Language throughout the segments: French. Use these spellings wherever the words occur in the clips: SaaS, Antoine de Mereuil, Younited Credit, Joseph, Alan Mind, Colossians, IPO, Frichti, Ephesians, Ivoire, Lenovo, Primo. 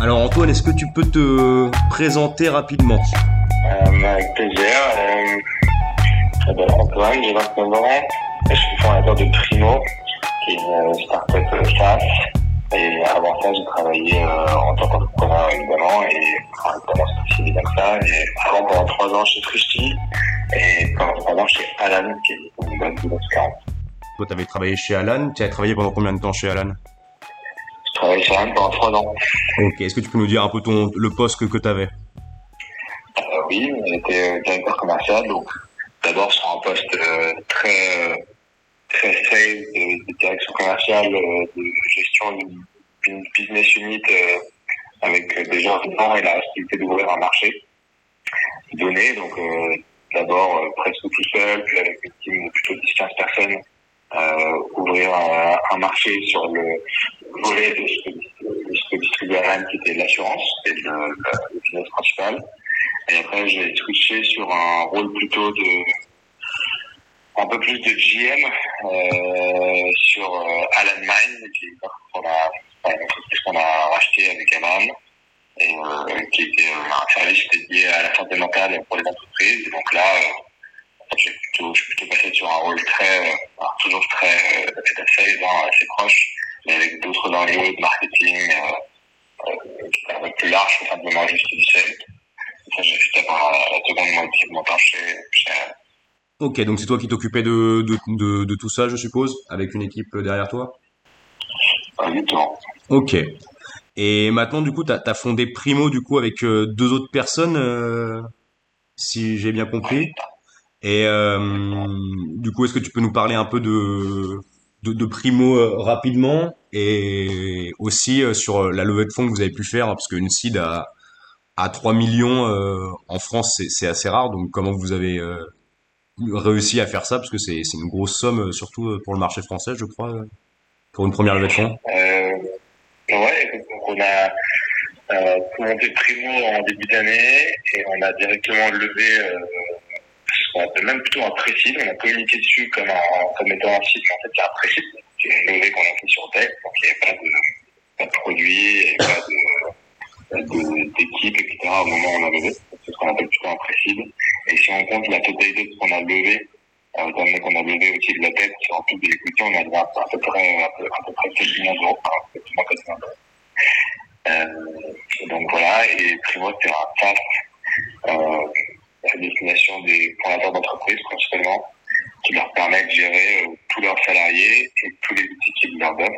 Alors Antoine, est-ce que tu peux te présenter rapidement? Avec plaisir. Je m'appelle Antoine, j'ai 29 ans. Je suis fondateur de Primo, qui est une start-up SaaS. Et avant ça, j'ai travaillé en tant qu'entrepreneur évidemment, et avant pendant 3 ans chez Frichti et pendant 3 ans chez Alan, qui est une bonne boulot. Toi, tu avais travaillé chez Alan. Tu as travaillé pendant combien de temps chez Alan? Je travaillais chez Alan pendant 3 ans. Ok, est-ce que tu peux nous dire un peu le poste que tu avais? Oui, j'étais directeur commercial, donc d'abord sur un poste très sales de direction commerciale, de gestion d'une business unit avec des gens vivants et la possibilité d'ouvrir un marché donné. Donc d'abord presque tout seul, puis avec une team de plutôt 10-15 personnes, ouvrir un marché sur le volet de ce que distribuait Alan, qui était l'assurance, et le business principal. Et après, j'ai switché sur un rôle plutôt un peu plus de GM sur Alan Mind, qui qu'on a racheté avec Alan, et qui était un service dédié à la santé mentale pour les entreprises. Et donc là, je suis plutôt passé sur un rôle toujours très sales, assez proche, mais avec d'autres enjeux de marketing qui étaient un peu plus larges, simplement juste du sales. Ça, j'ai fait avant la seconde moitié de mon temps chez Alan. Ok, donc c'est toi qui t'occupais de tout ça, je suppose, avec une équipe derrière toi? Pas du tout. Ok. Et maintenant, du coup, t'as fondé Primo, du coup, avec 2 autres personnes, si j'ai bien compris. Et du coup, est-ce que tu peux nous parler un peu de Primo rapidement, et aussi sur la levée de fonds que vous avez pu faire, hein, parce qu'une seed à 3 millions en France, c'est assez rare. Donc, comment vous avez réussi à faire ça, parce que c'est une grosse somme, surtout pour le marché français, je crois, pour une première levée de fonds. Ouais, donc on a monté Primo en début d'année et on a directement levé, on appelle même plutôt un pré-seed. On a communiqué dessus comme étant un seed, mais en fait c'est un pré-seed, c'est une levée qu'on a fait sur dette, donc il n'y avait pas de produit, il n'y avait pas d'équipe, etc. au moment où on a levé. C'est ce qu'on appelle plutôt un pré-seed. Et si on compte la totalité de ce qu'on a levé, étant donné qu'on a levé aussi de la dette, en plus de l'équité, on a levé à peu près 4 millions d'euros. Donc voilà, et Primo, c'est un SaaS à destination des fondateurs d'entreprises, principalement, qui leur permet de gérer tous leurs salariés et tous les outils qu'ils leur donnent.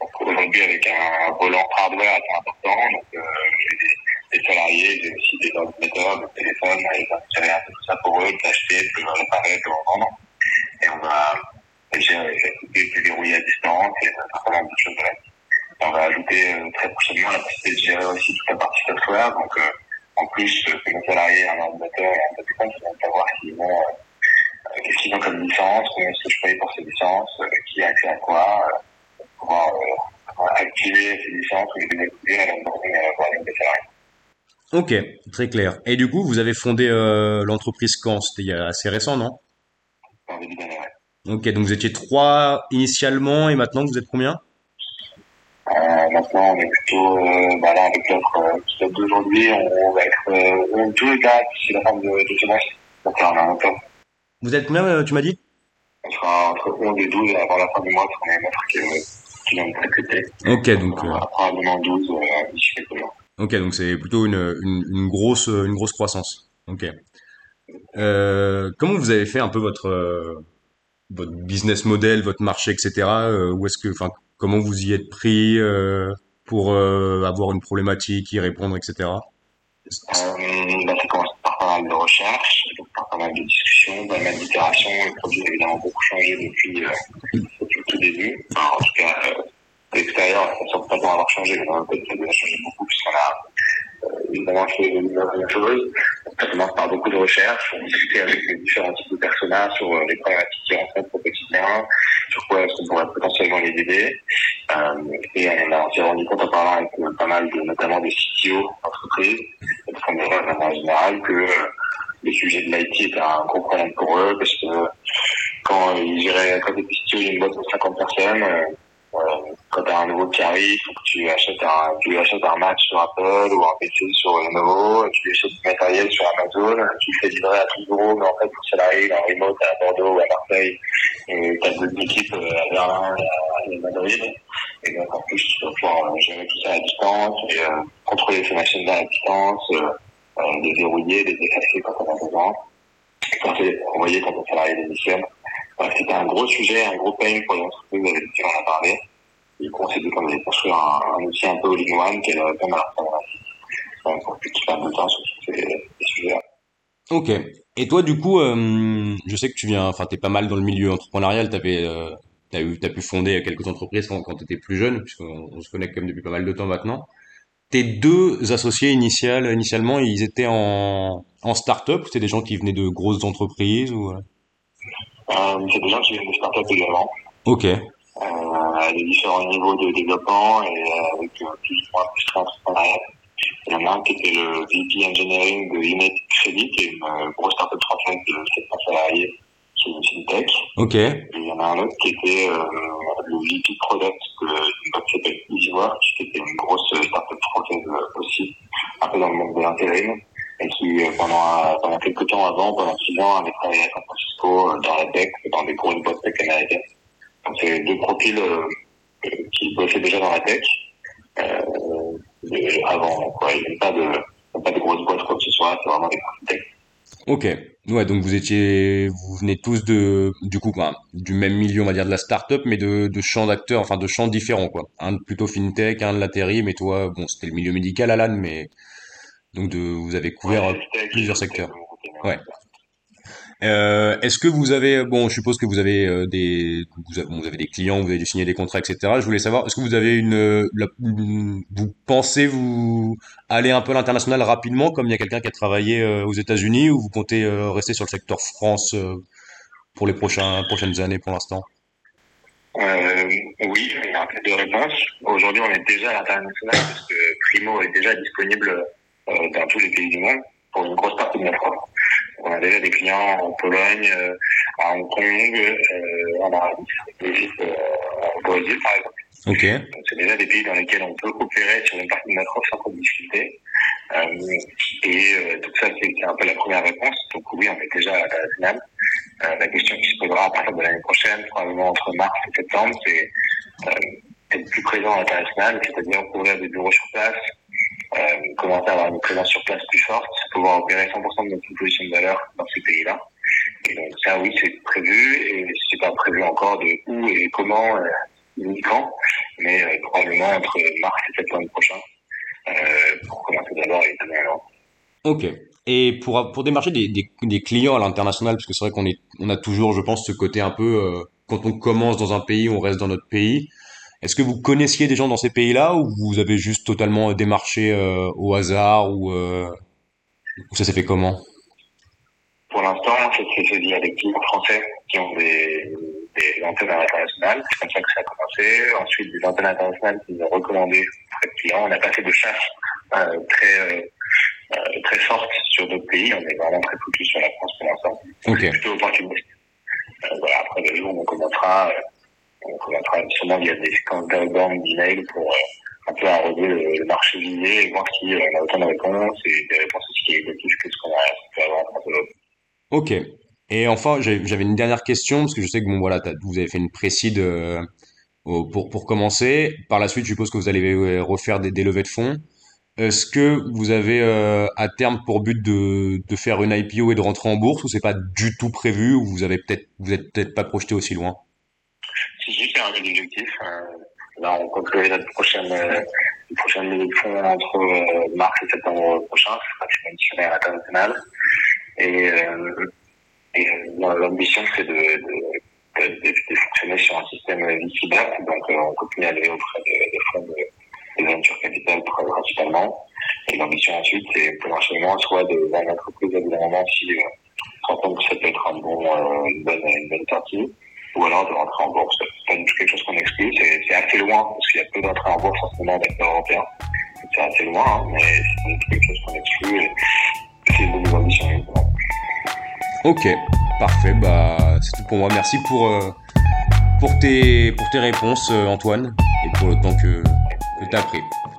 Donc aujourd'hui, avec un volant hardware assez important, donc des salariés, j'ai aussi des ordinateurs, des téléphones, des intérêts, tout ça pour eux, de l'acheter, de le réparer, de le revendre. Et on va les dérouiller à distance et un certain nombre de choses. On va ajouter très prochainement la possibilité de gérer aussi toute la partie software. Donc, en plus, que nos salariés, un ordinateur et un téléphone, ils vont savoir qu'est-ce qu'ils ont comme licence, combien est-ce que je paye pour ces licences, qui a accès à quoi, pouvoir activer ces licences ou les désactiver à l'onboarding et à l'onboarding des salariés. Ok, très clair. Et du coup, vous avez fondé l'entreprise quand? C'était assez récent, non? En début d'année, ouais. Ok, donc vous étiez 3 initialement, et maintenant vous êtes combien? Maintenant, on est plutôt, là, avec l'offre d'aujourd'hui, on va être 12 là, d'ici la fin de semestre. Donc là, on est en octobre. Vous êtes combien, tu m'as dit? On sera entre 11 et 12 avant la fin du mois, parce qu'on a une offre qui vient de traiter. Ok, donc. On va probablement 12 d'ici quelques jours. Ok, donc c'est plutôt une grosse croissance. Ok. Comment vous avez fait un peu votre business model, votre marché, etc. Comment vous y êtes pris pour avoir une problématique, y répondre, etc. Ça commence par pas mal de recherches, par pas mal de discussions, pas mal d'itérations. Le produit a évidemment beaucoup changé depuis le tout début. Alors, en tout cas. L'extérieur, ça ne semble pas avoir changé, mais en fait, ça a changé beaucoup, puisqu'on a évidemment fait une chose. Ça commence par beaucoup de recherches, on discutait avec les différents types de personnages sur les problématiques qui rencontrent au quotidien, sur quoi est-ce qu'on pourrait potentiellement les aider. Et on s'est rendu compte en parlant avec pas mal, notamment des CTO d'entreprises, et de fonds en général, que le sujet de l'IT était un gros problème pour eux, parce que quand ils géraient, quand des CTO d'une boîte de 50 personnes, Quand t'as un nouveau qui arrive, faut que tu lui achètes un Mac sur Apple ou un PC sur Lenovo, tu lui achètes du matériel sur Amazon, tu le fais livrer à 30 €, mais en fait, ton salarié, il est en remote à Bordeaux ou à Marseille, et t'as d'autres équipes à Berlin et à Madrid. Et donc, en plus, tu vas pouvoir gérer tout ça à distance, et contrôler ces machines-là à distance, les verrouiller, les effacer quand on a besoin, envoyer quand ton salarié démissionne. Enfin, c'était un gros sujet, un gros pain pour les entreprises avec lesquelles on a parlé. Du coup, on s'est dit qu'on allait construire un outil un peu all-in-one qui est le thème à la problématique pour que tu perdes du temps sur tous ces sujets-là. Ok. Et toi, du coup, je sais que t'es pas mal dans le milieu entrepreneurial. T'as pu fonder quelques entreprises quand t'étais plus jeune, puisqu'on se connaît quand même depuis pas mal de temps maintenant. Tes deux associés initialement, ils étaient en start-up, ou c'était des gens qui venaient de grosses entreprises ou... C'est des gens qui viennent de start-up également. Ok. À des différents niveaux de développement et avec plus ou moins plus entrepreneurial. Il y en a un qui était le VP Engineering de Younited Credit, qui est une grosse startup française de 700 salariés qui est une fintech. Ok. Et il y en a un autre qui était le VP Product d'une boîte qui s'appelle Ivoire, qui était une grosse startup française aussi, un peu dans le monde de l'intérim, et qui pendant quelques temps avant, pendant 6 ans, avait travaillé à San Francisco dans la tech, dans des grosses boîtes tech américaines. Donc, c'est deux profils qui bossaient déjà dans la tech avant. Quoi. Ils n'ont pas de grosses boîtes quoi que ce soit, c'est vraiment des profils tech. Ok. Ouais, donc vous venez tous du même milieu, on va dire, de la start-up, mais de champs d'acteurs, enfin de champs différents, quoi. Un plutôt fintech, un de l'intérim, et toi, bon, c'était le milieu médical, Alan, mais donc vous avez couvert plusieurs secteurs. Ouais. Est-ce que vous avez, bon, je suppose que vous avez des clients, vous avez dû signer des contrats, etc. Je voulais savoir, est-ce que vous avez vous pensez vous aller un peu à l'international rapidement, comme il y a quelqu'un qui a travaillé aux États-Unis, ou vous comptez rester sur le secteur France pour les prochaines années pour l'instant? Oui, il y a deux réponses. Aujourd'hui, on est déjà à l'international parce que Primo est déjà disponible dans tous les pays du monde pour une grosse partie de notre France. On a déjà des clients en Pologne, à Hong Kong, en Arabie Saoudite, au Brésil par exemple. Okay. Donc, c'est déjà des pays dans lesquels on peut coopérer sur une partie de notre offre sans trop de difficulté. Et donc ça, c'est un peu la première réponse. Donc oui, on est déjà à l'international. La question qui se posera à partir de l'année prochaine, probablement entre mars et septembre, c'est être plus présent à l'international, c'est-à-dire ouvrir des bureaux sur place, commencer à avoir une présence sur place plus forte, pouvoir opérer 100% de notre proposition de valeur dans ces pays-là. Et donc ça, oui, c'est prévu, et c'est pas prévu encore de où et comment, ni quand, mais probablement entre mars et septembre prochain, pour commencer d'abord et terminer à l'ordre. Ok. Et pour démarcher des clients à l'international, parce que c'est vrai qu'on a toujours, je pense, ce côté un peu, quand on commence dans un pays, on reste dans notre pays. Est-ce que vous connaissiez des gens dans ces pays-là, ou vous avez juste totalement démarché au hasard, ou ça s'est fait comment? Pour l'instant, c'est via des clients français qui ont des antennes internationales. C'est comme ça que ça a commencé. Ensuite, des antennes internationales qui nous ont recommandé auprès de clients. On a passé de chasse très forte sur d'autres pays. On est vraiment très focus sur la France pour l'instant. Okay. C'est plutôt opportuniste. Voilà, après le jour, on commencera... Donc, on travaille sûrement via des séquences d'outbound d'email pour un peu arroser le marché visé et voir si on a autant de réponses et des réponses aussi qualitatives que ce qu'on a pu avoir en tant que. Ok. Et enfin, j'avais une dernière question, parce que je sais que vous avez fait une précide pour commencer. Par la suite, je suppose que vous allez refaire des levées de fonds. Est-ce que vous avez à terme pour but de faire une IPO et de rentrer en bourse, ou c'est pas du tout prévu, ou vous êtes peut-être pas projeté aussi loin? Si, c'est un bel objectif. Là, on conclurait notre prochaine levée de fonds entre mars et septembre prochain. C'est un dictionnaire international. Et l'ambition, c'est de fonctionner sur un système liquidable. Donc, on continue à aller auprès des fonds de venture capital principalement. Et l'ambition ensuite, c'est potentiellement soit de vendre l'entreprise à un moment si on pense que ça peut être une bonne sortie, ou alors de rentrer en bourse. C'est pas du tout quelque chose qu'on exclut, c'est assez loin, parce qu'il y a peu d'entrées en bourse en ce moment d'acteurs européens. C'est assez loin, hein, mais c'est pas quelque chose qu'on exclut, et c'est une bonne ambition. Ok, parfait, bah, c'est tout pour moi. Merci pour tes réponses, Antoine. Et pour le temps que t'as pris.